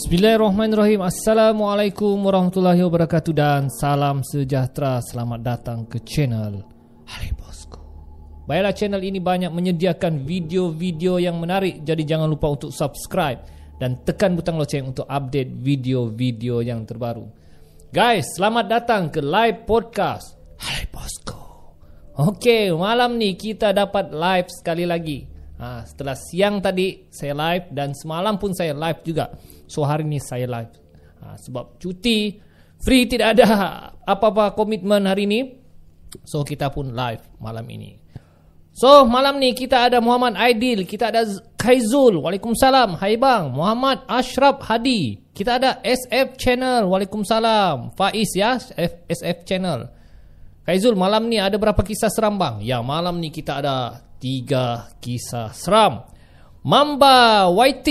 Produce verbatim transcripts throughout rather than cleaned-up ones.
Bismillahirrahmanirrahim. Assalamualaikum warahmatullahi wabarakatuh dan salam sejahtera. Selamat datang ke channel Hari Bosku. Baiklah, channel ini banyak menyediakan video-video yang menarik, jadi jangan lupa untuk subscribe dan tekan butang loceng untuk update video-video yang terbaru. Guys, selamat datang ke live podcast Hari Bosku. Okey, malam ni kita dapat live sekali lagi. Ha, setelah siang tadi saya live dan semalam pun saya live juga. So hari ni saya live, ha, sebab cuti, free, tidak ada apa-apa komitmen hari ni. So kita pun live malam ini. So malam ni kita ada Muhammad Aidil, kita ada Kaizul, waalaikumsalam, hai bang. Muhammad Ashraf Hadi, kita ada S F Channel, waalaikumsalam, Faiz ya, S F Channel. Kaizul, malam ni ada berapa kisah seram bang? Ya, malam ni kita ada tiga kisah seram. Mamba Y T,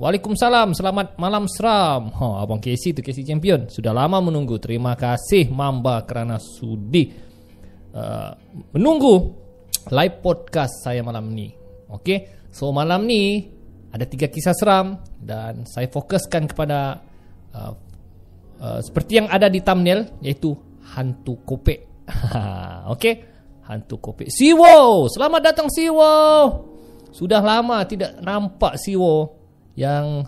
waalaikumsalam, selamat malam seram. Ha, abang K C tu, K C Champion, sudah lama menunggu. Terima kasih Mamba kerana sudi uh, menunggu live podcast saya malam ni. Okey, so malam ni ada tiga kisah seram dan saya fokuskan kepada uh, uh, seperti yang ada di thumbnail, iaitu hantu kopek. Okey, hantu kopek. Siwo, selamat datang Siwo. Sudah lama tidak nampak Siwo yang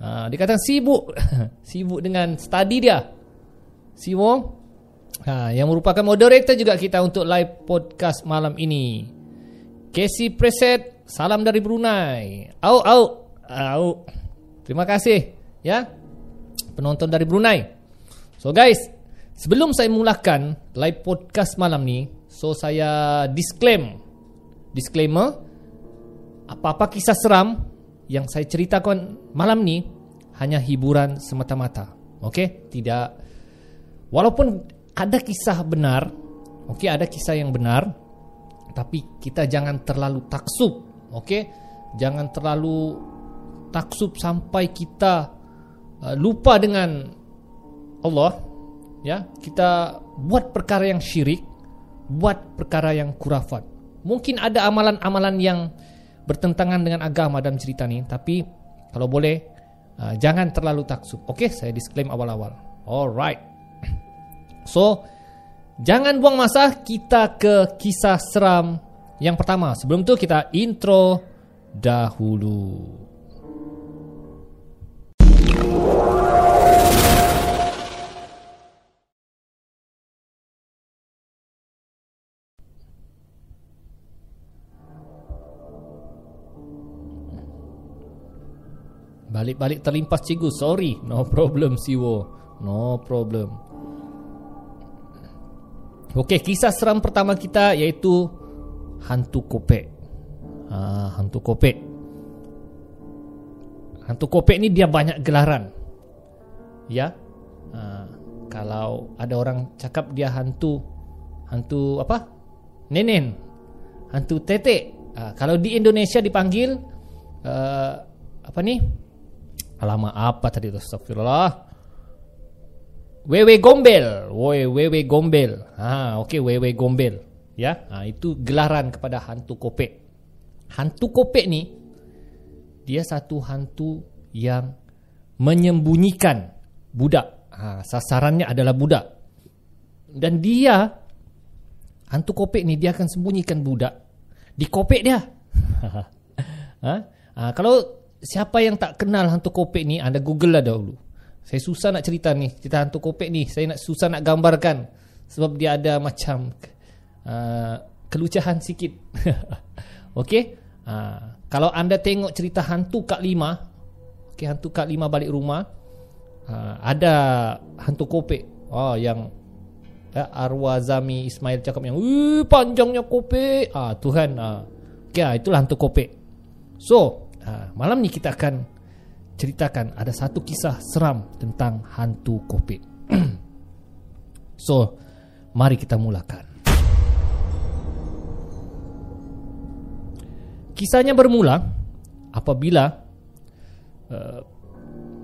uh, dikatakan sibuk sibuk dengan study dia. Siwo uh, yang merupakan moderator juga kita untuk live podcast malam ini. Casey Preset, salam dari Brunei. Au au au. Terima kasih ya penonton dari Brunei. So guys, sebelum saya mulakan live podcast malam ni, so saya disclaim disclaimer, apa-apa kisah seram yang saya ceritakan malam ni hanya hiburan semata-mata. Okey, tidak, walaupun ada kisah benar, okey, ada kisah yang benar, tapi kita jangan terlalu taksub. Okey, jangan terlalu taksub sampai kita uh, lupa dengan Allah ya. Kita buat perkara yang syirik, buat perkara yang kurafat. Mungkin ada amalan-amalan yang bertentangan dengan agama dalam cerita ni, tapi kalau boleh uh, jangan terlalu taksub. Okey, saya disclaim awal-awal. Alright. So, jangan buang masa, kita ke kisah seram yang pertama. Sebelum tu kita intro dahulu. Balik-balik terlimpas cikgu, sorry. No problem Siwo, no problem. Okey, kisah seram pertama kita iaitu hantu kopek. Ah, hantu kopek. Hantu kopek ni dia banyak gelaran. Ya. Ah, kalau ada orang cakap dia hantu, hantu apa? Nenen. Hantu tetek. Ah, kalau di Indonesia dipanggil uh, apa ni? Alamak, apa tadi tu? Astagfirullah. Wewe Gombel. Woi, Wewe Gombel. Ha, okey, Wewe Gombel. Ya, ha, itu gelaran kepada hantu kopek. Hantu kopek ni dia satu hantu yang menyembunyikan budak. Ha, sasarannya adalah budak. Dan dia, hantu kopek ni dia akan sembunyikan budak di kopek dia. ha? ha, kalau siapa yang tak kenal hantu kopek ni, anda google lah dahulu. Saya susah nak cerita ni, cerita hantu kopek ni. Saya nak susah nak gambarkan sebab dia ada macam uh, kelucahan sikit. Okey, uh, kalau anda tengok cerita hantu Kak Lima, okey, hantu Kak Lima balik rumah, uh, ada hantu kopek. Oh, yang uh, arwah Zami Ismail cakap yang wih, panjangnya kopek. Ah, Tuhan. Uh, okey, uh, itulah hantu kopek. So malam ni kita akan ceritakan ada satu kisah seram tentang hantu kopek. So, mari kita mulakan. Kisahnya bermula apabila uh,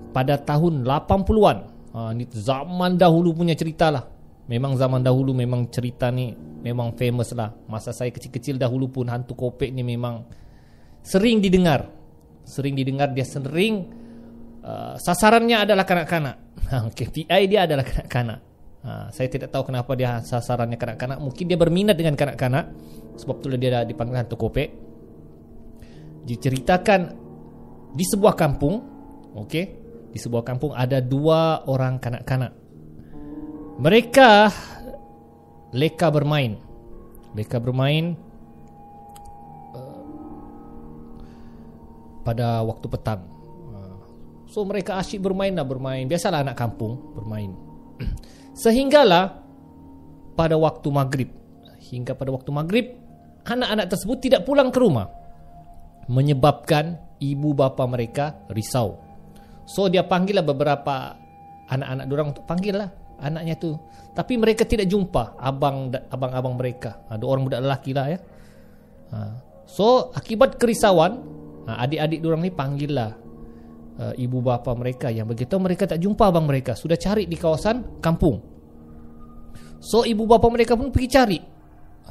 pada tahun lapan puluhan. Uh, ini zaman dahulu punya cerita lah. Memang zaman dahulu memang cerita ni memang famous lah. Masa saya kecil-kecil dahulu pun hantu kopek ni memang sering didengar. Sering didengar, dia sering uh, sasarannya adalah kanak-kanak. K P I dia adalah kanak-kanak. uh, Saya tidak tahu kenapa dia sasarannya kanak-kanak. Mungkin dia berminat dengan kanak-kanak. Sebab itulah dia dipanggil Hantu Kopek. Diceritakan di sebuah kampung, okay, di sebuah kampung ada dua orang kanak-kanak. Mereka leka bermain. Leka bermain uh, pada waktu petang. uh, So mereka asyik bermain lah bermain. Biasalah anak kampung bermain. Sehinggalah pada waktu maghrib. Hingga pada waktu maghrib anak-anak tersebut tidak pulang ke rumah, menyebabkan ibu bapa mereka risau. So dia panggil lah beberapa anak-anak dorang untuk panggil lah anaknya tu, tapi mereka tidak jumpa abang, abang-abang mereka. Ada orang budak lelaki lah ya. So akibat kerisauan, adik-adik diorang ni panggil lah ibu bapa mereka, yang begitu mereka tak jumpa abang mereka. Sudah cari di kawasan kampung. So ibu bapa mereka pun pergi cari.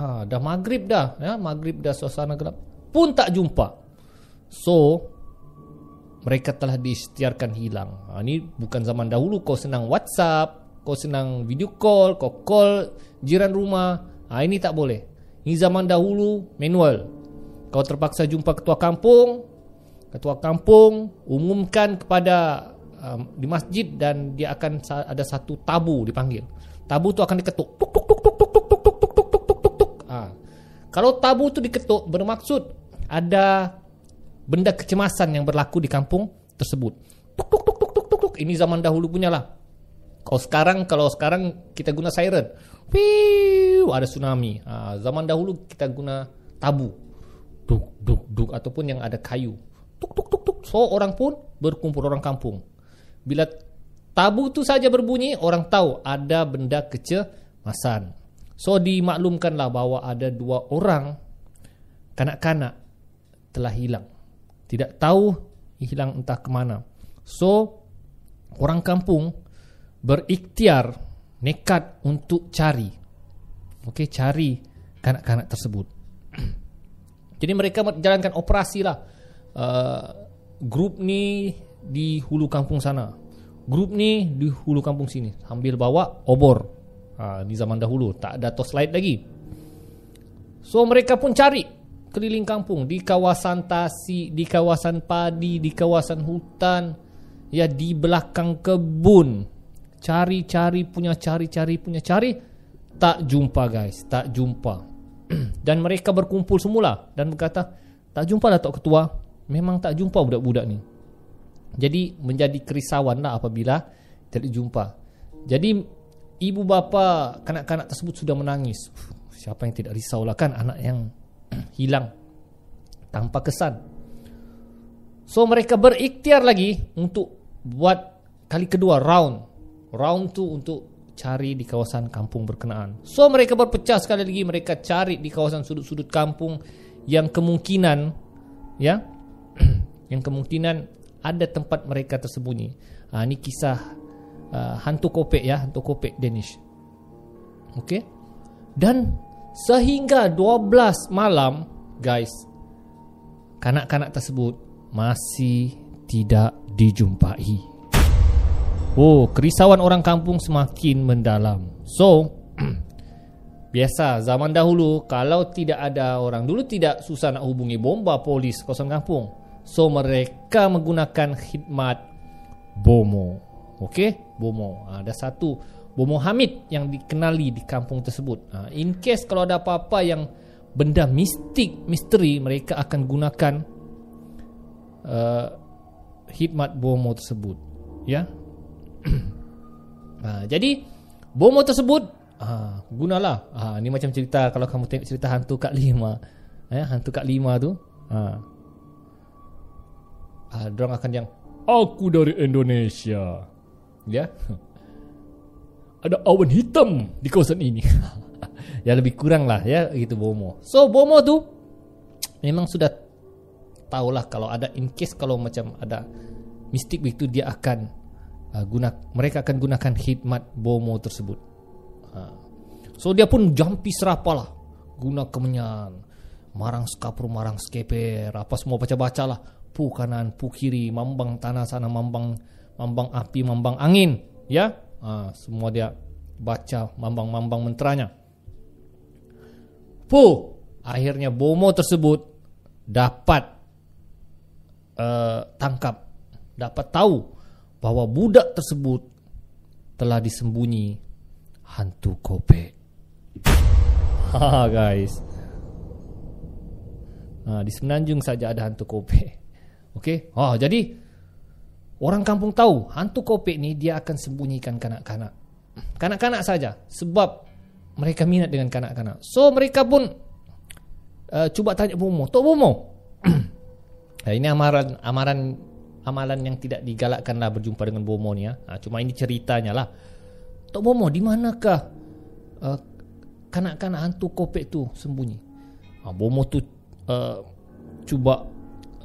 ha, Dah maghrib dah ya, maghrib dah, suasana gelap, pun tak jumpa. So mereka telah diisytiharkan hilang. ha, Ini bukan zaman dahulu kau senang WhatsApp, kau senang video call, kau call jiran rumah. Ha, ini tak boleh. Ini zaman dahulu manual. Kau terpaksa jumpa ketua kampung. Ketua kampung umumkan kepada um, di masjid, dan dia akan ada satu tabu dipanggil. Tabu tu akan diketuk. Tuk tuk tuk tuk tuk tuk tuk tuk tuk tuk tuk tuk. Ha. Kalau tabu tu diketuk bermaksud ada benda kecemasan yang berlaku di kampung tersebut. Tuk tuk tuk tuk tuk tuk tuk. Ini zaman dahulu punyalah. Kalau sekarang, kalau sekarang kita guna siren, piu, ada tsunami. Ha, zaman dahulu kita guna tabu, duk duk duk, ataupun yang ada kayu, tuk tuk tuk tuk. So orang pun berkumpul, orang kampung. Bila tabu tu saja berbunyi, orang tahu ada benda kecemasan. So dimaklumkanlah bahawa ada dua orang kanak-kanak telah hilang, tidak tahu hilang entah ke mana. So orang kampung berikhtiar nekat untuk cari. Okey, cari kanak-kanak tersebut. Jadi mereka menjalankan operasi lah. uh, Grup ni di hulu kampung sana, grup ni di hulu kampung sini, ambil bawa obor. ha, Di zaman dahulu tak ada torchlight lagi. So mereka pun cari keliling kampung, di kawasan tasik, di kawasan padi, di kawasan hutan, ya, di belakang kebun. Cari-cari punya cari-cari punya cari. Tak jumpa guys, tak jumpa. Dan mereka berkumpul semula dan berkata, tak jumpa Dato' Ketua, memang tak jumpa budak-budak ni. Jadi menjadi kerisauan lah apabila tidak jumpa. Jadi ibu bapa kanak-kanak tersebut sudah menangis. Uf, siapa yang tidak risau lah kan anak yang hilang tanpa kesan. So mereka berikhtiar lagi untuk buat kali kedua round. Round tu untuk cari di kawasan kampung berkenaan. So mereka berpecah sekali lagi. Mereka cari di kawasan sudut-sudut kampung yang kemungkinan, ya, yang kemungkinan ada tempat mereka tersembunyi. ha, Ini kisah uh, Hantu Kopek ya, Hantu Kopek Danish. Okey. Dan sehingga dua belas malam guys, kanak-kanak tersebut masih tidak dijumpai. Oh, kerisauan orang kampung semakin mendalam. So, biasa zaman dahulu kalau tidak ada orang, dulu tidak susah nak hubungi bomba, polis, kawasan kampung. So, mereka menggunakan khidmat Bomoh. Okey, Bomoh. Ada satu Bomoh Hamid yang dikenali di kampung tersebut. In case kalau ada apa-apa yang benda mistik, misteri, mereka akan gunakan uh, khidmat Bomoh tersebut. Ya. Ha, jadi Bomoh tersebut ha, gunalah. ha, Ini macam cerita, kalau kamu tengok cerita Hantu Kak Lima, eh, Hantu Kak Lima tu, ha. ha, dorang akan yang, aku dari Indonesia, ya, ada awan hitam di kawasan ini. Ya, lebih kurang lah ya, gitu Bomoh. So Bomoh tu memang sudah tahulah kalau ada, in case kalau macam ada mistik begitu, dia akan Guna, mereka akan gunakan khidmat Bomoh tersebut. ha. So dia pun jampi serapalah, guna kemenyan, marang skapur, marang skeper, apa semua baca-bacalah. pu kanan, pu kiri, mambang tanah sana, mambang mambang api, mambang angin, ya. Ha, semua dia baca mambang-mambang menteranya. Pu, akhirnya bomoh tersebut dapat uh, tangkap, dapat tahu bahwa budak tersebut telah disembunyi hantu kopek. Ha guys. Nah, di Semenanjung saja ada hantu kopek. Okey. Ha, jadi orang kampung tahu hantu kopek ni dia akan sembunyikan kanak-kanak. Kanak-kanak saja sebab mereka minat dengan kanak-kanak. So mereka pun uh, cuba tanya bomoh, "Tok bomoh." Nah, ini amaran amaran amalan yang tidak digalakkanlah berjumpa dengan bomoh ni ya. Ha, cuma ini ceritanya lah. "Tok bomoh, di manakah uh, kanak-kanak hantu kopek tu sembunyi?" Ha, bomoh tu Uh, cuba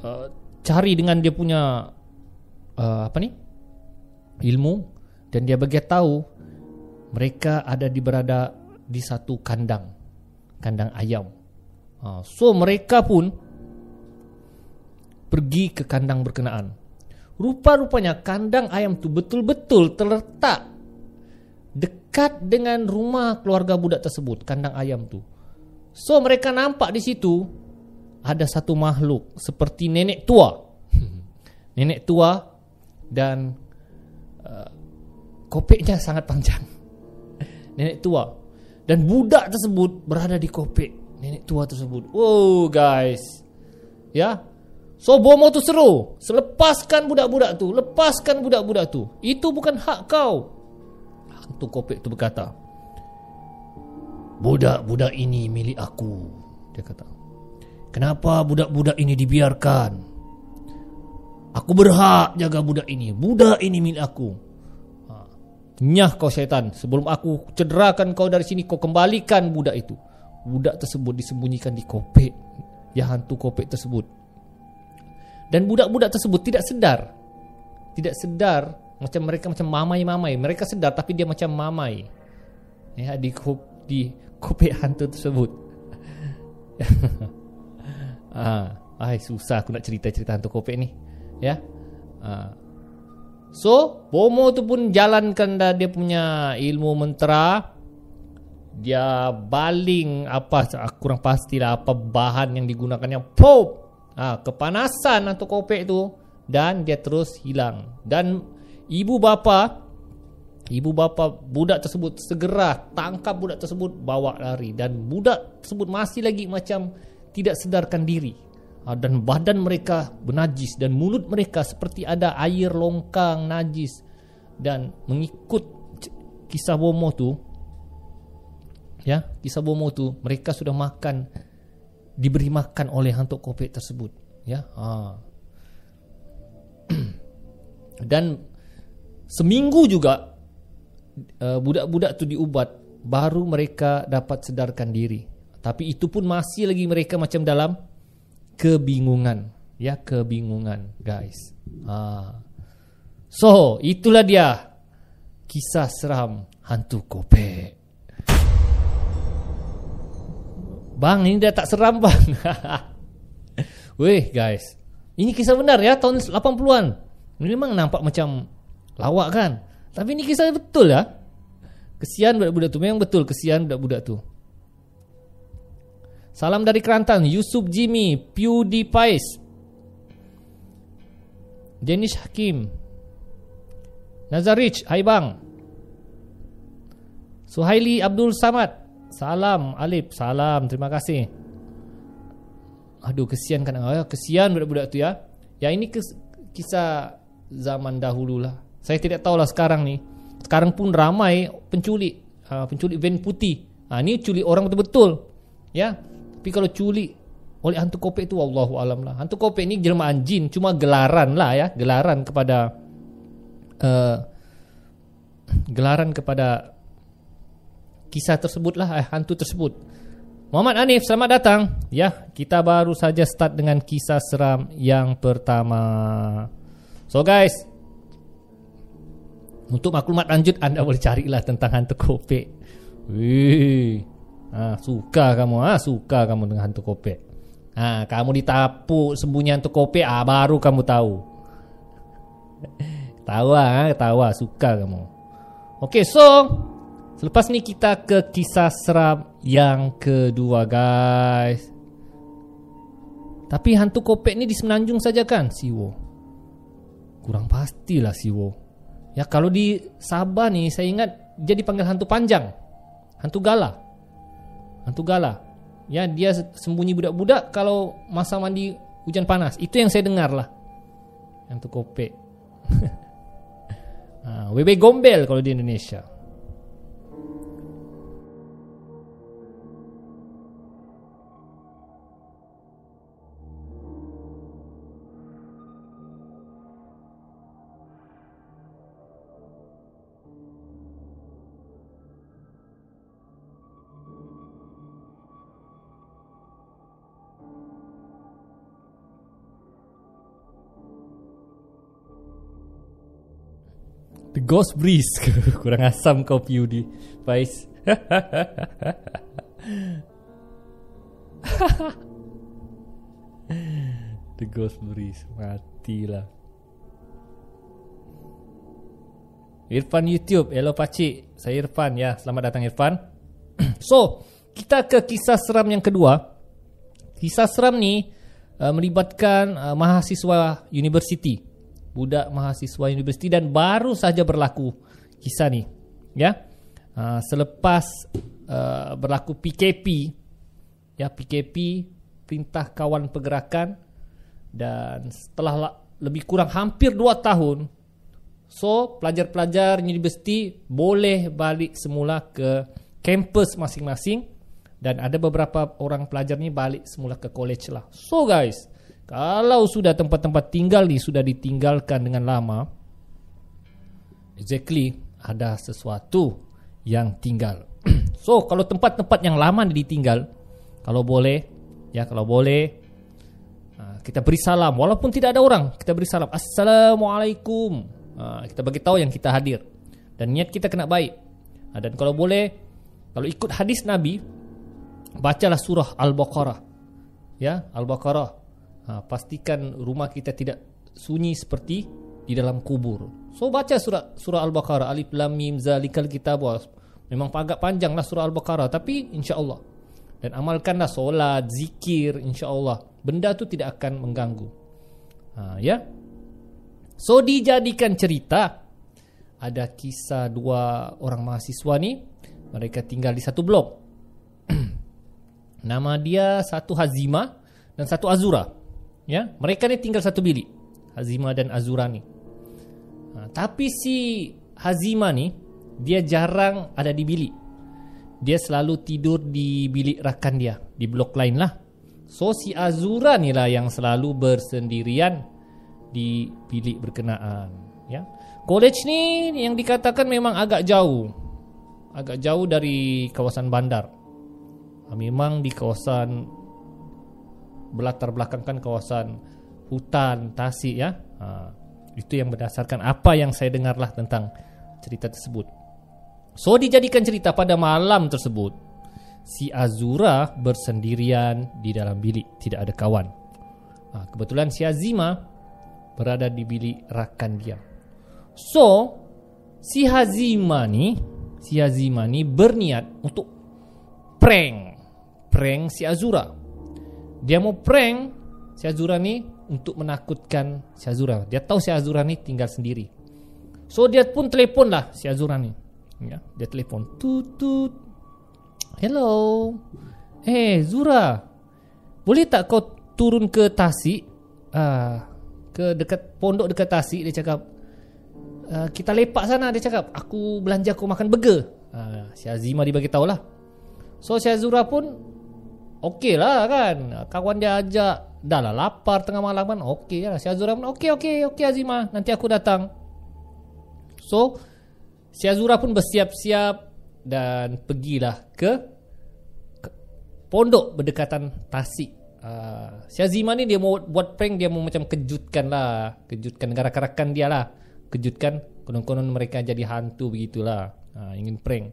uh, cari dengan dia punya uh, apa ni ilmu, dan dia bagi tahu mereka ada di berada di satu kandang kandang ayam. Uh, so mereka pun pergi ke kandang berkenaan. Rupa-rupanya kandang ayam tu betul-betul terletak dekat dengan rumah keluarga budak tersebut, kandang ayam tu. So mereka nampak di situ ada satu makhluk seperti nenek tua. Nenek tua dan uh, kopeknya sangat panjang. Nenek tua dan budak tersebut berada di kopek nenek tua tersebut. Wow guys. Ya. So bomoh tu seru, "Selepaskan budak-budak tu, lepaskan budak-budak tu. Itu bukan hak kau." Hantu kopek tu berkata, "Budak-budak ini milik aku," dia kata. "Kenapa budak-budak ini dibiarkan? Aku berhak jaga budak ini. Budak ini milik aku. Ha. Nyah kau syaitan. Sebelum aku cederakan kau dari sini, kau kembalikan budak itu." Budak tersebut disembunyikan di kopek. Ya, hantu kopek tersebut. Dan budak-budak tersebut tidak sedar. Tidak sedar. Macam mereka macam mamai-mamai. Mereka sedar tapi dia macam mamai. Ya, di, kop, di kopek hantu tersebut. Ah, ai susah aku nak cerita-cerita hantu kopek ni. Ya. Ah. So, bomoh tu pun jalankan dah dia punya ilmu mentera. Dia baling apa, kurang pastilah apa bahan yang digunakannya. Pop. Ah, kepanasan hantu kopek tu dan dia terus hilang. Dan ibu bapa ibu bapa budak tersebut segera tangkap budak tersebut, bawa lari, dan budak tersebut masih lagi macam tidak sedarkan diri, dan badan mereka bernajis dan mulut mereka seperti ada air longkang najis. Dan mengikut kisah bomoh tu, ya, kisah bomoh tu, mereka sudah makan, diberi makan oleh hantu kopek tersebut, ya. Ha. Dan seminggu juga budak-budak tu diubat, baru mereka dapat sedarkan diri. Tapi itu pun masih lagi mereka macam dalam kebingungan. Ya, kebingungan guys. Ha. So, itulah dia kisah seram hantu kopek. Bang, ini dah tak seram bang. Weh guys, ini kisah benar ya, tahun lapan puluhan. Ini memang nampak macam lawak kan, tapi ini kisah betul ya. Kesian budak-budak tu, memang betul kesian budak-budak tu. Salam dari Kelantan, Yusuf Jimmy, PewDiePie, Danish Hakim, Nazarich, hai bang. Suhaili Abdul Samad, salam Alif, salam, terima kasih. Aduh, kesian kan, kesian budak-budak tu ya. Ya, ini kes, kisah zaman dahulu lah. Saya tidak tahulah sekarang ni. Sekarang pun ramai penculik, uh, penculik van putih. Ha, ni culik orang betul-betul, ya. Tapi kalau culik oleh hantu kopek tu, wallahu alam lah. Hantu kopek ni jelmaan jin, cuma gelaran lah ya, gelaran kepada uh, gelaran kepada kisah tersebut lah, eh, hantu tersebut. Muhammad Hanif, selamat datang. Ya, kita baru saja start dengan kisah seram yang pertama. So guys, untuk maklumat lanjut anda boleh carilah tentang hantu kopek. Wih. Ha, suka kamu, ha, suka kamu dengan hantu kopek. Ha, kamu ditapuk sembunyi hantu kopek, ah, baru kamu tahu. Ketawa, ha? Ketawa, suka kamu. Okey, so selepas ni kita ke kisah seram yang kedua, guys. Tapi hantu kopek ni di Semenanjung saja kan, Siwo? Kurang pastilah, Siwo. Ya, kalau di Sabah ni saya ingat dia dipanggil hantu panjang, hantu gala, hantu gala. Ya, dia sembunyi budak-budak kalau masa mandi hujan panas. Itu yang saya dengar lah, hantu kopek. Ha, Wewe Gombel kalau di Indonesia. The Ghost Breeze. Kurang asam kau P U D Faiz. The Ghost Breeze. Matilah. Irfan YouTube. Hello pakcik, saya Irfan ya. Selamat datang Irfan. So, kita ke kisah seram yang kedua. Kisah seram ni uh, melibatkan uh, mahasiswa universiti. Budak mahasiswa universiti dan baru saja berlaku kisah ni, ya. Uh, selepas uh, berlaku P K P, ya, P K P Perintah Kawan Pergerakan, dan setelah lebih kurang hampir dua tahun, so pelajar-pelajar universiti boleh balik semula ke kampus masing-masing, dan ada beberapa orang pelajar ni balik semula ke college lah. So guys, kalau sudah tempat-tempat tinggal ni sudah ditinggalkan dengan lama, exactly ada sesuatu yang tinggal. So kalau tempat-tempat yang lama ditinggal, kalau boleh, ya, kalau boleh kita beri salam, walaupun tidak ada orang, kita beri salam, Assalamualaikum. Kita bagi tahu yang kita hadir dan niat kita kena baik. Dan kalau boleh, kalau ikut hadis Nabi, bacalah surah Al-Baqarah, ya, Al-Baqarah. Ha, pastikan rumah kita tidak sunyi seperti di dalam kubur. So baca surah surah Al-Baqarah, Alif Lam Mim Zalikal Kitab. Memang agak panjanglah surah Al-Baqarah, tapi insya-Allah. Dan amalkanlah solat, zikir, insya-Allah benda tu tidak akan mengganggu. Ha, ya. So dijadikan cerita ada kisah dua orang mahasiswa ni, mereka tinggal di satu blok. Nama dia satu Hazima dan satu Azura. Ya, mereka ni tinggal satu bilik, Hazima dan Azura ni. Ha, tapi si Hazima ni dia jarang ada di bilik. Dia selalu tidur di bilik rakan dia, di blok lain lah. So si Azura ni lah yang selalu bersendirian di bilik berkenaan, ya. College ni yang dikatakan memang agak jauh. Agak jauh dari kawasan bandar. Ha, memang di kawasan belatar belakangkan kawasan hutan, tasik, ya. Ha, itu yang berdasarkan apa yang saya dengarlah tentang cerita tersebut. So dijadikan cerita pada malam tersebut, si Azura bersendirian di dalam bilik, tidak ada kawan. Ha, kebetulan si Hazima berada di bilik rakan dia. So si Hazima ni, si Hazima ni berniat untuk prank, prank si Azura. Dia mau prank si Azura ni untuk menakutkan si Azura. Dia tahu si Azura ni tinggal sendiri. So dia pun telepon lah si Azura ni, ya. Dia telepon, tut tut. Hello. Eh hey, Zura, boleh tak kau turun ke Tasik, uh, ke dekat pondok dekat Tasik? Dia cakap, uh, kita lepak sana. Dia cakap, aku belanja kau makan burger. uh, Si Hazima dibagi tahu lah. So si Azura pun okey lah kan, kawan dia ajak. Dah lah lapar tengah malam kan, okey lah. Si Azura pun okey okey okey Hazima, nanti aku datang. So si Azura pun bersiap-siap dan pergilah ke, ke pondok berdekatan Tasik. uh, Si Hazima ni dia mau buat prank, dia mau macam kejutkan lah, kejutkan rakan-rakan dia lah, kejutkan. Konon-konon mereka jadi hantu begitulah. uh, Ingin prank.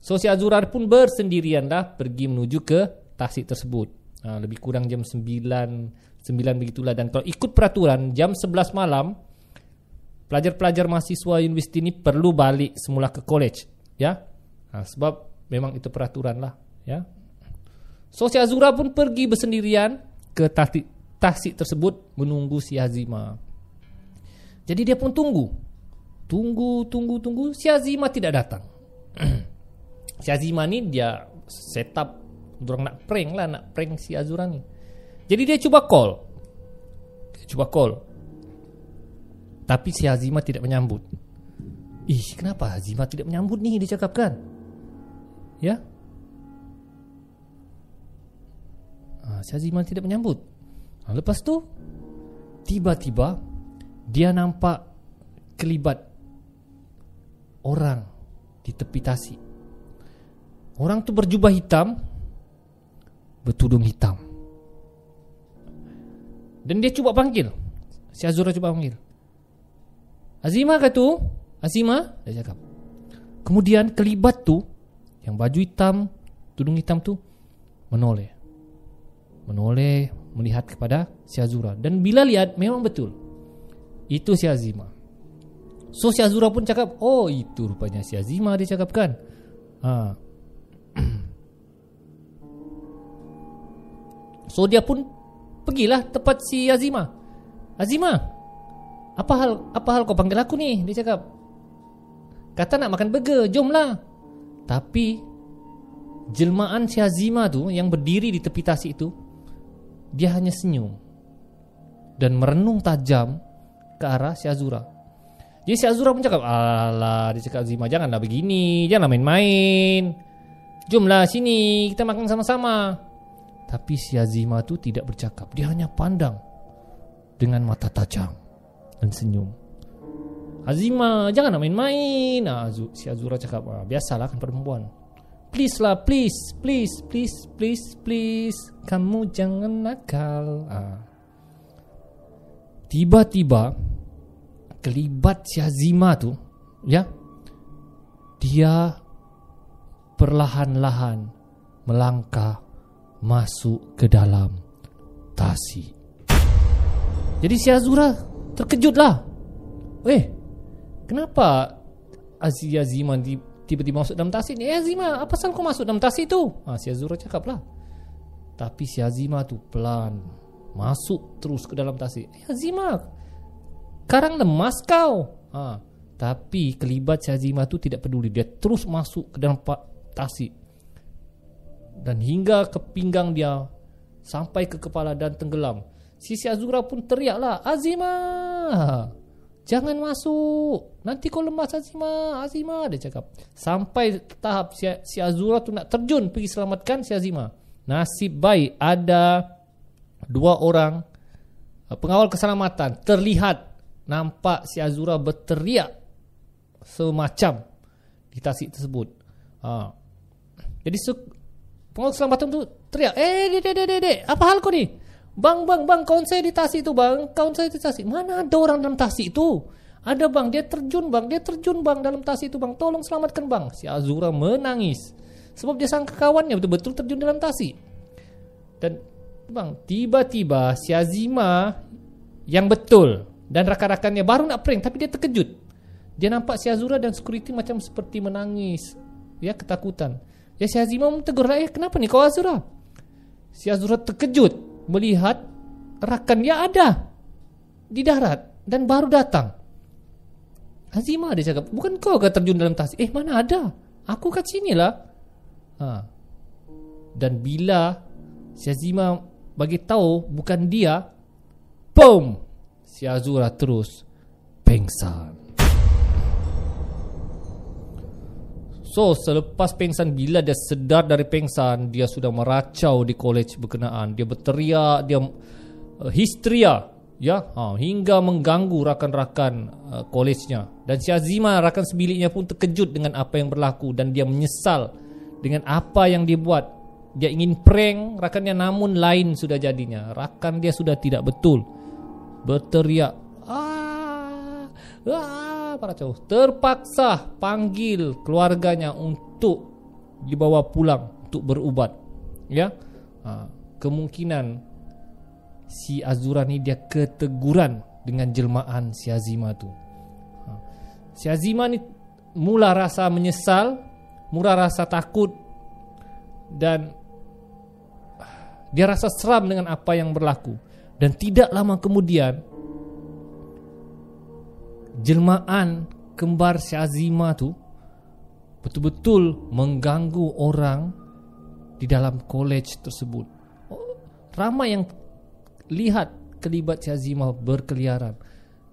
So si Azura pun bersendirian lah pergi menuju ke Tasik tersebut. uh, lebih kurang jam sembilan sembilan begitulah. Dan kalau ikut peraturan jam sebelas malam, pelajar-pelajar mahasiswa universiti ini perlu balik semula ke college, ya. Nah, sebab memang itu peraturan lah, ya. So si Azura pun pergi bersendirian ke tahsik, tahsik tersebut menunggu si Hazima. Jadi dia pun tunggu, tunggu, tunggu, tunggu. Si Hazima tidak datang. Si Hazima ni dia set up, dorang nak prank lah, nak prank si Azura ni. Jadi dia cuba call, dia cuba call. Tapi si Hazima tidak menyambut. Ih, kenapa Hazima tidak menyambut ni? Dia cakap kan, ya. Ha, si Hazima tidak menyambut. Ha, lepas tu tiba-tiba dia nampak kelibat orang di tepi tasik. Orang tu berjubah hitam, bertudung hitam. Dan dia cuba panggil. Si Azura cuba panggil, "Hazima kah tu? Hazima?" Dia cakap. Kemudian kelibat tu yang baju hitam, tudung hitam tu menoleh. Menoleh melihat kepada si Azura. Dan bila lihat memang betul itu si Hazima. So si Azura pun cakap, "Oh, itu rupanya si Hazima," dia cakap kan. Ha. So dia pun pergilah tepat si Hazima. "Hazima, apa hal apa hal kau panggil aku ni?" dia cakap. "Kata nak makan burger, jomlah." Tapi jelmaan si Hazima tu yang berdiri di tepi tasik itu, dia hanya senyum dan merenung tajam ke arah si Azura. Jadi si Azura pun cakap, "Alah," dia cakap, "Hazima, janganlah begini, janganlah main-main. Jomlah sini, kita makan sama-sama." Tapi si Hazima tu tidak bercakap. Dia hanya pandang dengan mata tajam dan senyum. "Hazima, janganlah main-main." Nah, si Azura cakap, ah, "Biasalah kan perempuan. Please lah, please, please, please, please, please. Kamu jangan nakal." Ah. Tiba-tiba kelibat si Hazima tu, ya, dia perlahan-lahan melangkah masuk ke dalam tasik. Jadi si Azura terkejutlah. "Eh, kenapa si Hazima tiba-tiba masuk dalam tasik ni? Eh, Hazima, apa pasal kau masuk dalam tasik tu?" Ha, si Azura cakap lah. Tapi si Hazima tu pelan masuk terus ke dalam tasik. "Eh, Hazima, karang lemas kau." Ha, tapi kelibat si Hazima tu tidak peduli. Dia terus masuk ke dalam tasik dan hingga ke pinggang dia, sampai ke kepala dan tenggelam. Si si Azura pun teriaklah, "Hazima, jangan masuk, nanti kau lemas Hazima, Hazima," dia cakap. Sampai tahap si, si Azura tu nak terjun pergi selamatkan si Hazima. Nasib baik ada dua orang pengawal keselamatan terlihat nampak si Azura berteriak semacam di tasik tersebut. Ha. Jadi se- pengawal keselamatan tu teriak, "Eh, dek, dek, dek, dek, apa hal kau ni? Bang, bang, bang, kawan saya di tasik tu, bang. Kawan saya di tasik." "Mana ada orang dalam tasik tu? Ada, bang, dia terjun, bang. Dia terjun, bang, dalam tasik tu, bang. Tolong selamatkan, bang." Si Azura menangis sebab dia sangka kawannya betul-betul terjun dalam tasik. Dan bang, tiba-tiba si Hazima yang betul dan rakan-rakannya baru nak prank, tapi dia terkejut. Dia nampak si Azura dan security macam seperti menangis, ya, ketakutan. Ya, si Hazima menegur, "Eh, kenapa ni kau, Azura?" Si Azura terkejut melihat rakan dia ada di darat dan baru datang. "Hazima," dia cakap, "bukan kau ke terjun dalam tasik?" "Eh, mana ada, aku kat sini lah." Ha. Dan bila si Hazima bagi tahu bukan dia, boom, si Azura terus pengsan. So selepas pengsan, bila dia sedar dari pengsan, dia sudah meracau di college berkenaan. Dia berteriak, dia uh, histeria, ya, ha, hingga mengganggu rakan-rakan uh, college-nya. Dan si Hazima, rakan sebiliknya pun terkejut dengan apa yang berlaku dan dia menyesal dengan apa yang dia buat. Dia ingin prank rakannya, namun lain sudah jadinya. Rakan dia sudah tidak betul, berteriak, "Ah, ah!" Para cowok terpaksa panggil keluarganya untuk dibawa pulang untuk berubat, ya. Ha, kemungkinan si Azura ni dia keteguran dengan jelmaan si Hazima tu. Si Hazima ni mula rasa menyesal, mula rasa takut, dan dia rasa seram dengan apa yang berlaku. Dan tidak lama kemudian jelmaan kembar si Hazima tu betul-betul mengganggu orang di dalam college tersebut. Ramai yang lihat kelibat si Hazima berkeliaran,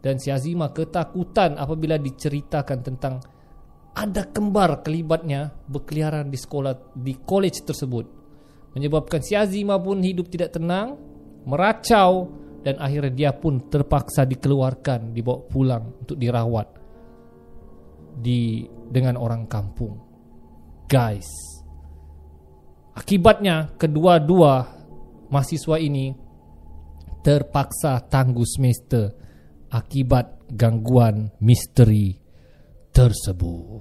dan si Hazima ketakutan apabila diceritakan tentang ada kembar kelibatnya berkeliaran di sekolah, di college tersebut, menyebabkan si Hazima pun hidup tidak tenang, meracau, dan akhirnya dia pun terpaksa dikeluarkan, dibawa pulang untuk dirawat di dengan orang kampung. Guys, akibatnya kedua-dua mahasiswa ini terpaksa tangguh semester akibat gangguan misteri tersebut.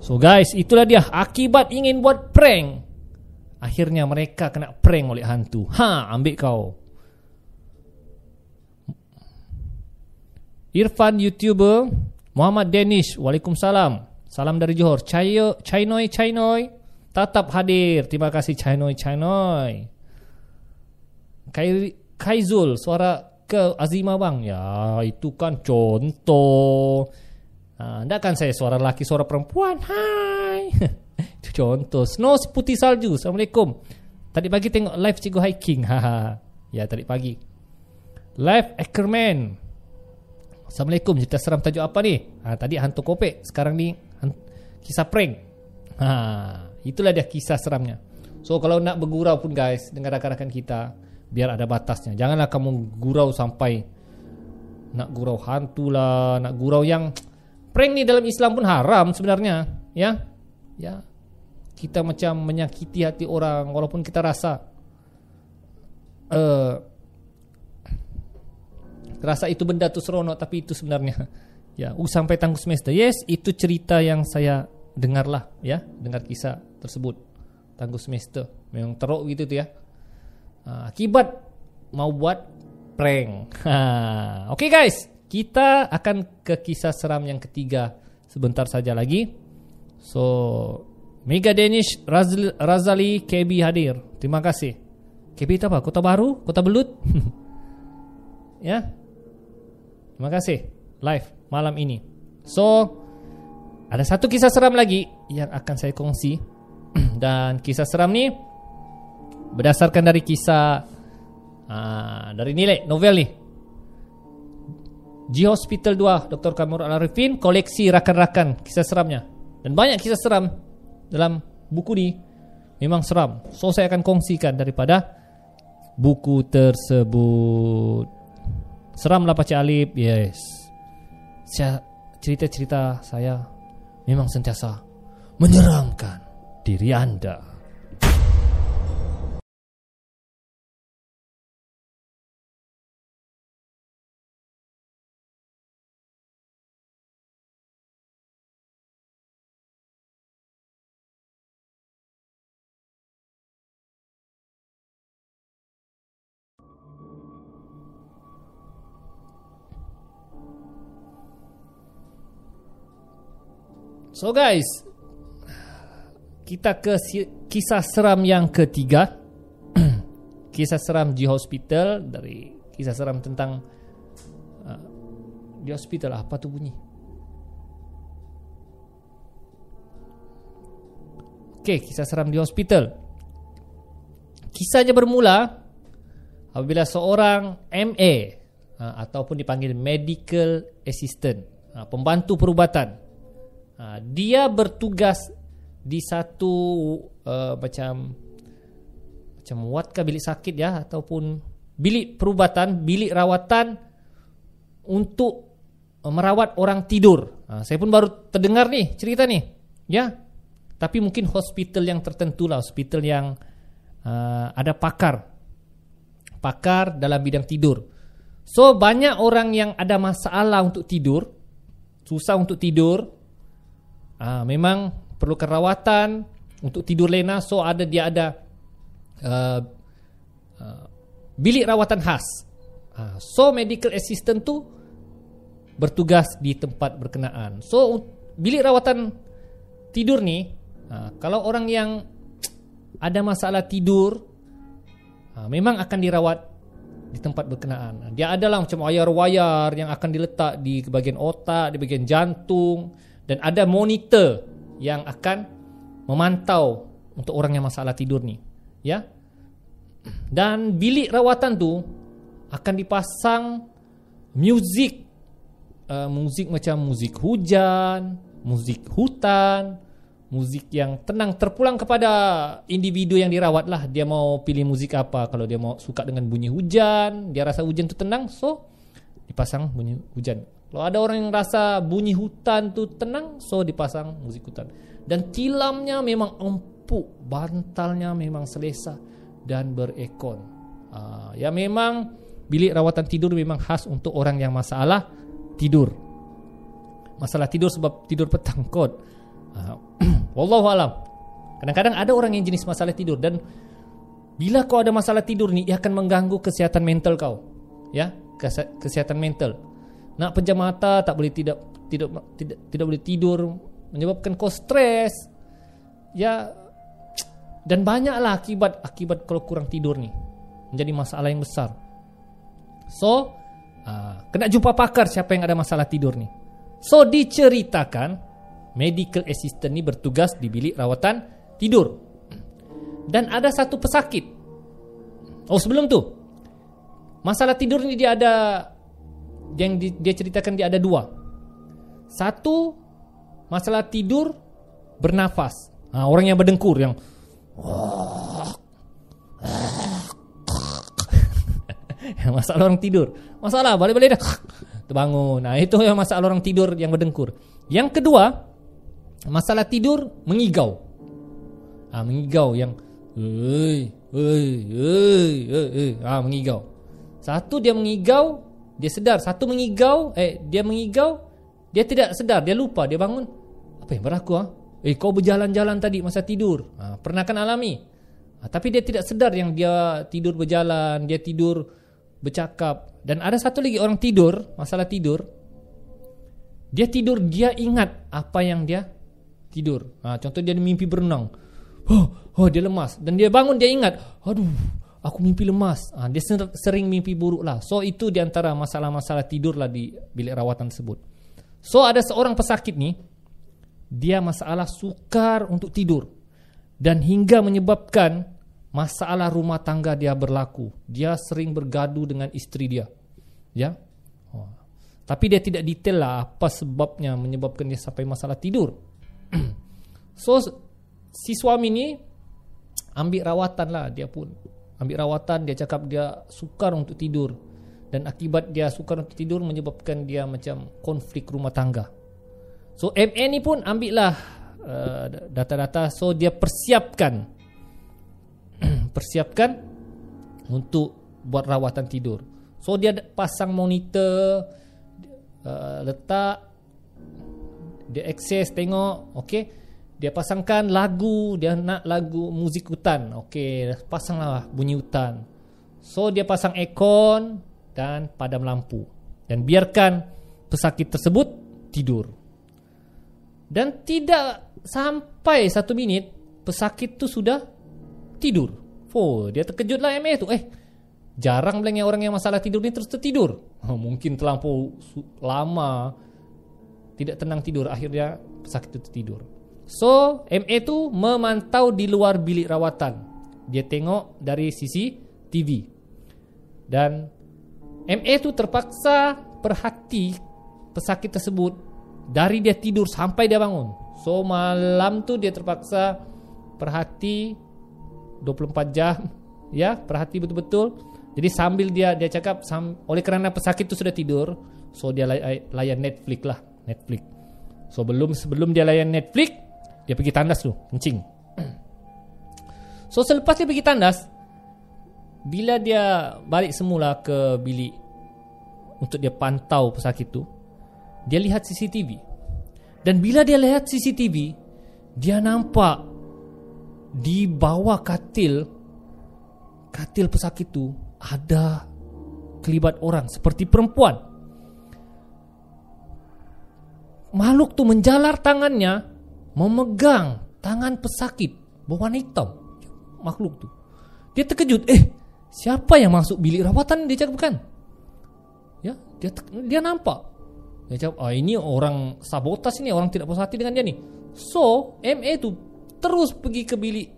So guys, itulah dia akibat ingin buat prank. Akhirnya mereka kena prank oleh hantu. Ha, ambil kau. Irfan YouTuber, Muhammad Danish, waalaikumsalam. Salam dari Johor. Chayo, Chainoi, Chainoi tetap hadir. Terima kasih Chainoi, Chainoi. Kaizul, suara ke Azima bang? Ya, itu kan contoh. Nah, anda kan saya suara laki, suara perempuan. Hai. Itu contoh. Snow putih salju. Assalamualaikum. Tadi pagi tengok live Cikgu Hiking. Ya, tadi pagi. Live Ackerman. Assalamualaikum. Cerita seram tajuk apa ni? Ha, tadi hantu kopek. Sekarang ni han- kisah prank. Ha, itulah dia kisah seramnya. So, kalau nak bergurau pun guys, dengan rakan-rakan kita, biar ada batasnya. Janganlah kamu gurau sampai nak gurau hantu lah, nak gurau yang prank ni dalam Islam pun haram sebenarnya. Ya, ya, kita macam menyakiti hati orang walaupun kita rasa uh, rasa itu benda tu seronok, tapi itu sebenarnya ya uh, sampai tangguh semester. Yes, itu cerita yang saya dengarlah ya, dengar kisah tersebut. Tangguh semester memang teruk gitu tu ya. Akibat mau buat prank. Ha. Okey guys, kita akan ke kisah seram yang ketiga sebentar saja lagi. So, Mega Danish, Razli, Razali, K B hadir. Terima kasih. K B itu apa? Kota Baru? Kota Belut? Ya. Terima kasih. Live malam ini. So, ada satu kisah seram lagi yang akan saya kongsi. Dan kisah seram ni berdasarkan dari kisah uh, dari nilai novel ni, Ghost Hospital dua, Doktor Kamarul Arifin, koleksi rakan-rakan kisah seramnya. Dan banyak kisah seram dalam buku ni, memang seram. So saya akan kongsikan daripada buku tersebut. Seramlah Pakcik Alif. Yes, saya, cerita-cerita saya memang sentiasa menyeramkan diri anda. So guys, kita ke kisah seram yang ketiga. Kisah seram di hospital, dari kisah seram tentang uh, di hospital. Apa tu bunyi? Okey, kisah seram di hospital. Kisahnya bermula apabila seorang M A uh, ataupun dipanggil medical assistant, uh, pembantu perubatan. Ha, dia bertugas di satu uh, macam macam wadkah, bilik sakit ya, ataupun bilik perubatan, bilik rawatan untuk uh, merawat orang tidur. Ha, saya pun baru terdengar nih cerita nih ya, tapi mungkin hospital yang tertentu lah, hospital yang uh, ada pakar pakar dalam bidang tidur. So banyak orang yang ada masalah untuk tidur, susah untuk tidur. Ah, memang perlukan rawatan untuk tidur lena. So ada dia ada uh, uh, bilik rawatan khas. uh, So medical assistant tu bertugas di tempat berkenaan. So bilik rawatan tidur ni, uh, kalau orang yang ada masalah tidur, uh, memang akan dirawat di tempat berkenaan. Dia adalah macam wayar-wayar yang akan diletak di bahagian otak, di bahagian jantung, dan ada monitor yang akan memantau untuk orang yang masalah tidur ni, ya. Dan bilik rawatan tu akan dipasang muzik, uh, muzik macam muzik hujan, muzik hutan, muzik yang tenang, terpulang kepada individu yang dirawat lah. Dia mau pilih muzik apa. Kalau dia mau suka dengan bunyi hujan, dia rasa hujan tu tenang, so dipasang bunyi hujan. Kalau ada orang yang rasa bunyi hutan tu tenang, so dipasang muzik hutan. Dan tilamnya memang empuk, bantalnya memang selesa dan berekon. uh, Ya, memang bilik rawatan tidur memang khas untuk orang yang masalah tidur. Masalah tidur sebab tidur petang kot. uh, Wallahualam. Kadang-kadang ada orang yang jenis masalah tidur, dan bila kau ada masalah tidur ni, ia akan mengganggu kesihatan mental kau, ya, kesihatan mental. Nak pejam mata, tak boleh tidak tidak tidak tidak boleh tidur, menyebabkan kau stres, ya. Dan banyaklah akibat akibat kalau kurang tidur ni, menjadi masalah yang besar. So, uh, kena jumpa pakar siapa yang ada masalah tidur ni. So diceritakan medical assistant ni bertugas di bilik rawatan tidur. Dan ada satu pesakit. Oh, sebelum tu, masalah tidur ni dia ada, yang di, dia ceritakan dia ada dua. Satu, masalah tidur bernafas. Nah, orang yang berdengkur, yang masalah orang tidur. Masalah balik-balik dah terbangun. Nah, itu yang masalah orang tidur yang berdengkur. Yang kedua, masalah tidur mengigau. Ah, mengigau yang ei ei ei ei ah mengigau. Satu dia mengigau, dia sedar. Satu mengigau, eh dia mengigau, dia tidak sedar, dia lupa, dia bangun. Apa yang berlaku ah? Eh, kau berjalan-jalan tadi masa tidur. Ah, pernah kan alami. Ah, tapi dia tidak sedar yang dia tidur berjalan, dia tidur bercakap. Dan ada satu lagi orang tidur, masalah tidur. Dia tidur, dia ingat apa yang dia tidur. Ha, contoh dia mimpi berenang. Oh, oh, dia lemas. Dan dia bangun, dia ingat, aduh, aku mimpi lemas. Ha, dia ser- sering mimpi buruk lah. So, itu di antara masalah-masalah tidur lah di bilik rawatan tersebut. So, ada seorang pesakit ni, dia masalah sukar untuk tidur. Dan hingga menyebabkan masalah rumah tangga dia berlaku. Dia sering bergaduh dengan isteri dia. Ya. Oh. Tapi dia tidak detail lah apa sebabnya menyebabkan dia sampai masalah tidur. So, si suami ni ambil rawatan lah, dia pun ambil rawatan. Dia cakap dia sukar untuk tidur, dan akibat dia sukar untuk tidur menyebabkan dia macam konflik rumah tangga. So, M A ni pun ambil lah uh, data-data. So, dia persiapkan persiapkan untuk buat rawatan tidur. So, dia pasang monitor, uh, letak, dia akses, tengok. Okey, dia pasangkan lagu, dia nak lagu muzik hutan. Okey, pasanglah bunyi hutan. So dia pasang aircon dan padam lampu, dan biarkan pesakit tersebut tidur. Dan tidak sampai satu minit, pesakit tu sudah tidur. Oh, dia terkejutlah M A tu. Eh, jarang belengnya orang yang masalah tidur ni terus tertidur. Oh, mungkin terlampau lama tidak tenang tidur, akhirnya pesakit itu tertidur. So, M A tu memantau di luar bilik rawatan. Dia tengok dari C C T V. Dan M A tu terpaksa perhati pesakit tersebut dari dia tidur sampai dia bangun. So, malam tu dia terpaksa perhati dua puluh empat jam. Ya, perhati betul-betul. Jadi sambil dia dia cakap, sam, oleh kerana pesakit tu sudah tidur, so dia lay, layan Netflix lah, Netflix. So, belum sebelum dia layan Netflix, dia pergi tandas tu, kencing. So, selepas dia pergi tandas, bila dia balik semula ke bilik untuk dia pantau pesakit tu, dia lihat C C T V. Dan bila dia lihat C C T V, dia nampak di bawah katil katil pesakit tu ada kelibat orang seperti perempuan. Makhluk tu menjalar tangannya, memegang tangan pesakit berwarna hitam. Makhluk tu, dia terkejut. Eh, siapa yang masuk bilik rawatan? Dia cakap bukan. Ya, dia dia nampak. Dia cakap, ah, ini orang sabotas ni, orang tidak puas hati dengan dia ni. So M A tu terus pergi ke bilik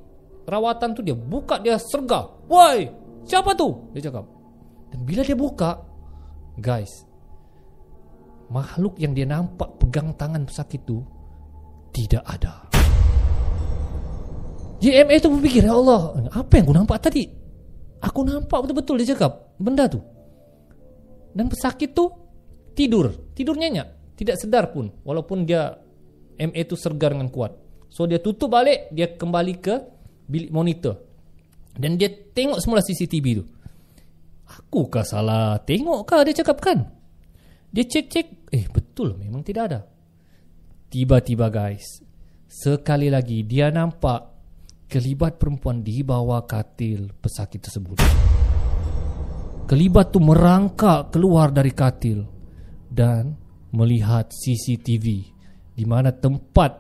rawatan tu, dia buka, dia sergap. Woi, siapa tu? Dia cakap. Dan bila dia buka, guys, makhluk yang dia nampak pegang tangan pesakit tu tidak ada. Jadi M A tu berfikir, ya Allah, apa yang aku nampak tadi? Aku nampak betul-betul, dia cakap, benda tu. Dan pesakit tu tidur, tidur nyenyak, tidak sedar pun, walaupun dia M A tu sergar dengan kuat. So dia tutup balik, dia kembali ke bilik monitor. Dan dia tengok semula C C T V tu. Aku kah salah tengok kah? Dia cakap kan. Dia cek-cek, eh betul, memang tidak ada. Tiba-tiba guys, sekali lagi dia nampak kelibat perempuan di bawah katil pesakit tersebut. Kelibat tu merangkak keluar dari katil dan melihat C C T V di mana tempat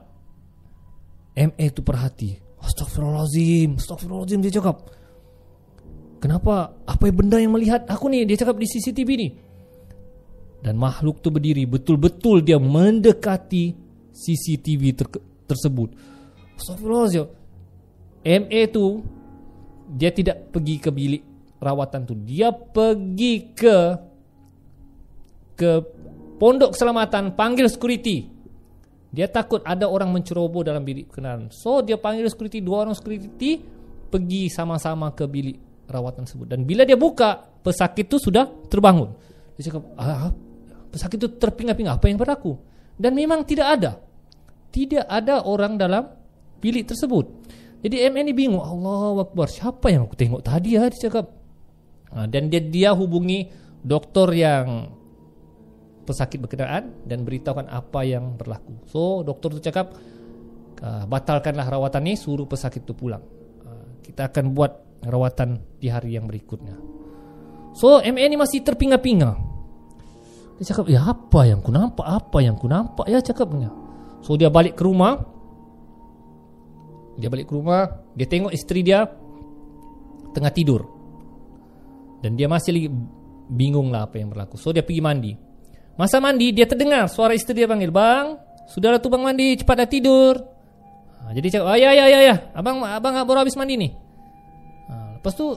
M A tu perhati. Astagfirullahalazim, astagfirullahalazim, dia cakap. Kenapa? Apa benda yang melihat aku ni? Dia cakap di C C T V ni. Dan makhluk tu berdiri, betul-betul dia mendekati C C T V ter- tersebut. Astagfirullahalazim. M A tu dia tidak pergi ke bilik rawatan tu. Dia pergi ke ke pondok keselamatan, panggil security. Dia takut ada orang menceroboh dalam bilik kendaraan. So dia panggil security, dua orang security pergi sama-sama ke bilik rawatan tersebut. Dan bila dia buka, pesakit itu sudah terbangun. Dia cakap, ah, pesakit itu terpinga-pinga, apa yang berlaku? Dan memang tidak ada. Tidak ada orang dalam bilik tersebut. Jadi M N ini bingung, Allahu Akbar, siapa yang aku tengok tadi ya? Dia cakap. Nah, dan dia, dia hubungi doktor yang pesakit berkenaan dan beritahukan apa yang berlaku. So doktor tu cakap, batalkanlah rawatan ni, suruh pesakit tu pulang. Kita akan buat rawatan di hari yang berikutnya. So M A ni masih terpinga-pinga. Dia cakap, ya apa yang ku nampak, apa yang ku nampak ya, cakapnya. So dia balik ke rumah. Dia balik ke rumah, dia tengok isteri dia tengah tidur. Dan dia masih lagi bingung lah apa yang berlaku. So dia pergi mandi. Masa mandi, dia terdengar suara isteri dia panggil, bang, saudara tu bang mandi, cepat dah tidur. Ha, jadi cakap, ya, ya, ya, ya, abang, abang baru habis mandi ni. Ha, lepas tu,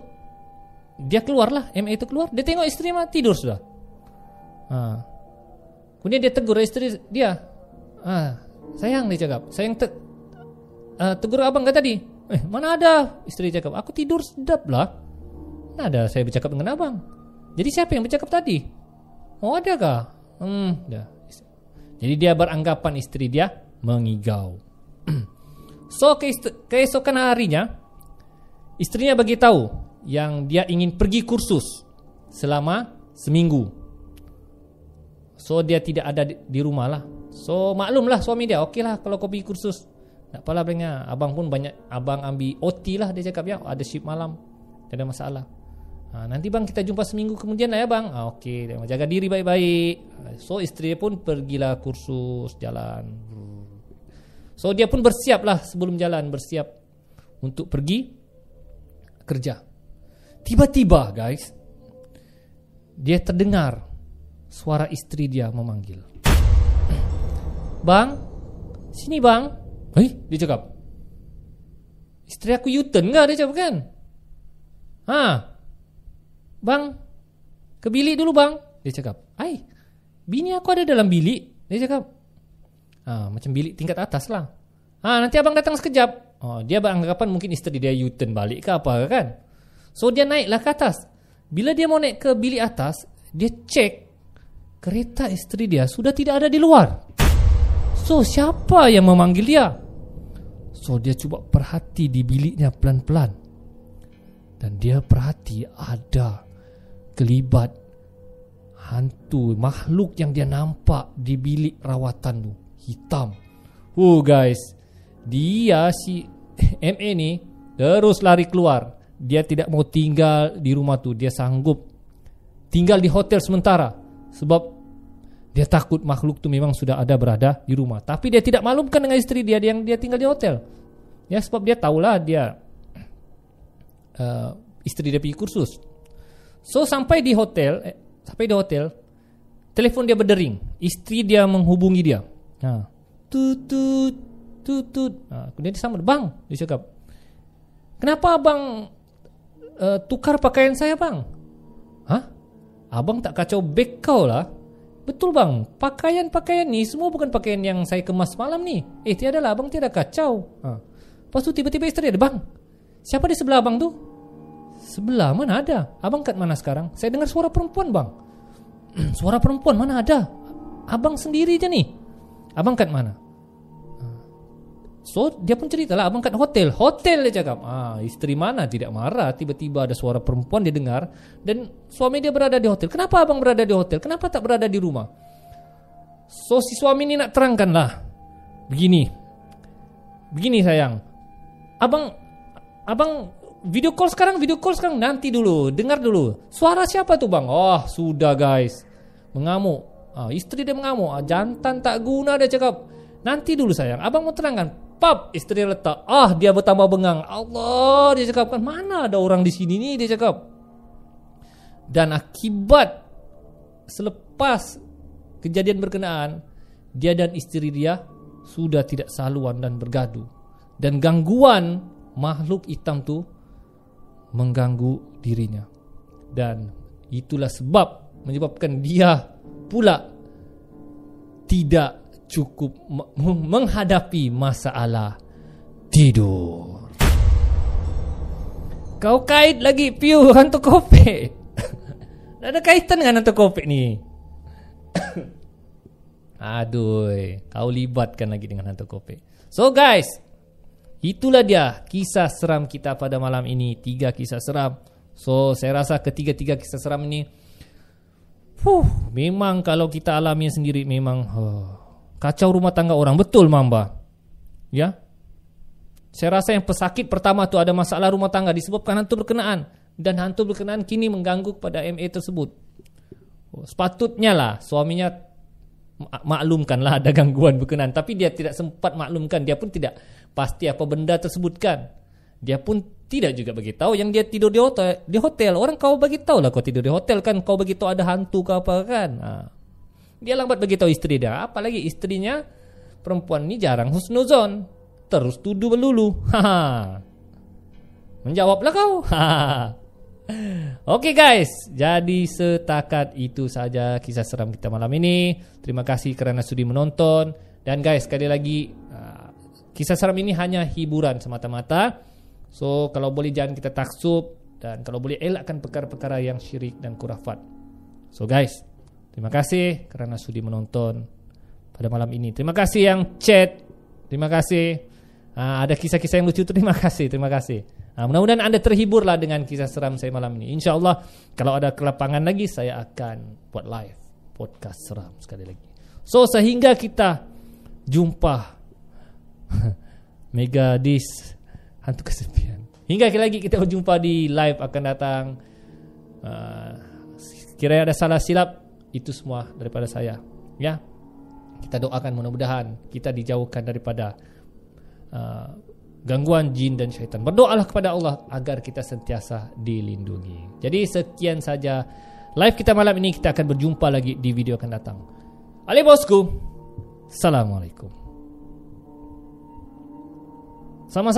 dia keluar lah, M A tu keluar, dia tengok isteri mah tidur sudah. Ha. Kemudian dia tegur isteri dia. Ha, sayang, dia cakap, sayang te, uh, tegur abang kan tadi? Eh, mana ada? Isteri cakap, aku tidur sedap lah. Mana ada saya bercakap dengan abang? Jadi siapa yang bercakap tadi? Oh, ada kah? Hmm, dah. Jadi dia beranggapan isteri dia mengigau. So keesokan harinya, istrinya bagi tahu yang dia ingin pergi kursus selama seminggu. So dia tidak ada di, di rumah lah. So maklumlah suami dia, okey lah kalau kau pergi kursus, tak apalah bengah. Abang pun banyak, abang ambil O T lah, dia cakap ya, ada shift malam, tak ada masalah. Ha, nanti bang kita jumpa seminggu kemudian lah ya bang. ha, Okey, jaga diri baik-baik. ha, So isteri pun pergilah kursus jalan. So dia pun bersiap lah sebelum jalan, bersiap untuk pergi kerja. Tiba-tiba guys, dia terdengar suara isteri dia memanggil, bang, sini bang. Eh, dia cakap, isteri aku U-turn gak? Dia cakap kan. Haa, bang, ke bilik dulu bang. Dia cakap, ai, bini aku ada dalam bilik. Dia cakap, ha, macam bilik tingkat atas lah. Ha, nanti abang datang sekejap. Oh, dia beranggapan mungkin isteri dia U-turn balik ke apa kan. So dia naiklah ke atas. Bila dia mau naik ke bilik atas, dia cek kereta isteri dia sudah tidak ada di luar. So siapa yang memanggil dia? So dia cuba perhati di biliknya pelan-pelan. Dan dia perhati ada kelibat hantu, makhluk yang dia nampak di bilik rawatan tu, hitam. Oh guys, dia si M A ni terus lari keluar. Dia tidak mau tinggal di rumah tu. Dia sanggup tinggal di hotel sementara sebab dia takut makhluk tu memang sudah ada berada di rumah. Tapi dia tidak maklumkan dengan istri dia yang dia tinggal di hotel. Ya, sebab dia tahulah dia uh, istri dia pergi kursus. So sampai di hotel, eh, sampai di hotel, telefon dia berdering. Istri dia menghubungi dia. Ha. Tutut, tutut. Ha, kemudian dia sama, bang, dia cakap, kenapa abang uh, tukar pakaian saya, bang? Hah? Abang tak kacau beg kau lah. Betul bang, pakaian-pakaian ni semua bukan pakaian yang saya kemas malam ni. Eh tiada lah, abang tiada kacau. Ha. Lepas tu tiba-tiba isteri ada, bang, siapa di sebelah abang tu? Sebelah mana ada? Abang kat mana sekarang? Saya dengar suara perempuan bang. Suara perempuan mana ada? Abang sendiri je ni. Abang kat mana? Ha. So dia pun cerita lah, abang kat hotel. Hotel dia cakap. Ah, isteri mana tidak marah, tiba-tiba ada suara perempuan dia dengar. Dan suami dia berada di hotel. Kenapa abang berada di hotel? Kenapa tak berada di rumah? So si suami ni nak terangkan lah, Begini Begini sayang, Abang Abang video call sekarang, video call sekarang. Nanti dulu, dengar dulu. Suara siapa tu bang? Oh sudah guys, mengamuk. ah, Isteri dia mengamuk. ah, Jantan tak guna dia cakap. Nanti dulu sayang, abang mau terangkan. Pap, isteri letak. Ah, dia bertambah bengang. Allah, dia cakap, kan mana ada orang di sini ni, dia cakap. Dan akibat selepas kejadian berkenaan, dia dan isteri dia sudah tidak saluan dan bergaduh. Dan gangguan makhluk hitam tu mengganggu dirinya. Dan itulah sebab menyebabkan dia pula tidak cukup menghadapi masalah tidur. Kau kait lagi piu hantu kopek. Ada kaitan dengan hantu kopek ni. Aduh, kau libatkan lagi dengan hantu kopek. So guys, itulah dia kisah seram kita pada malam ini. Tiga kisah seram. So saya rasa ketiga-tiga kisah seram ini, huh, memang kalau kita alami sendiri memang huh, kacau rumah tangga orang. Betul Mamba. Ya. Saya rasa yang pesakit pertama tu ada masalah rumah tangga disebabkan hantu berkenaan. Dan hantu berkenaan kini mengganggu kepada M A tersebut. Sepatutnya lah suaminya maklumkanlah ada gangguan berkenaan. Tapi dia tidak sempat maklumkan. Dia pun tidak pasti apa benda tersebutkan. Dia pun tidak juga beritahu yang dia tidur di hotel. Di hotel. Orang kau beritahu lah kau tidur di hotel kan. Kau beritahu ada hantu ke apa kan. Ha. Dia lambat beritahu isteri dia. Apalagi istrinya perempuan ni jarang husnuzon, terus tuduh melulu. Haha. Menjawablah kau. Okey guys, jadi setakat itu saja kisah seram kita malam ini. Terima kasih kerana sudi menonton. Dan guys, sekali lagi, kisah seram ini hanya hiburan semata-mata. So kalau boleh jangan kita taksub, dan kalau boleh elakkan perkara-perkara yang syirik dan khurafat. So guys, terima kasih kerana sudi menonton pada malam ini. Terima kasih yang chat. Terima kasih. Ha, ada kisah-kisah yang lucu. Terima kasih. Terima kasih. Ha, mudah-mudahan anda terhiburlah dengan kisah seram saya malam ini. InsyaAllah kalau ada kelapangan lagi saya akan buat live podcast seram sekali lagi. So sehingga kita jumpa Mega Dis Hantu Kesepian. Hingga lagi kita berjumpa di live akan datang. Uh, kiranya ada salah silap, itu semua daripada saya. Ya, kita doakan mudah-mudahan kita dijauhkan daripada uh, gangguan jin dan syaitan. Berdoalah kepada Allah agar kita sentiasa dilindungi. Jadi sekian saja live kita malam ini. Kita akan berjumpa lagi di video akan datang. Hari Bosku. Assalamualaikum. Sama-sama.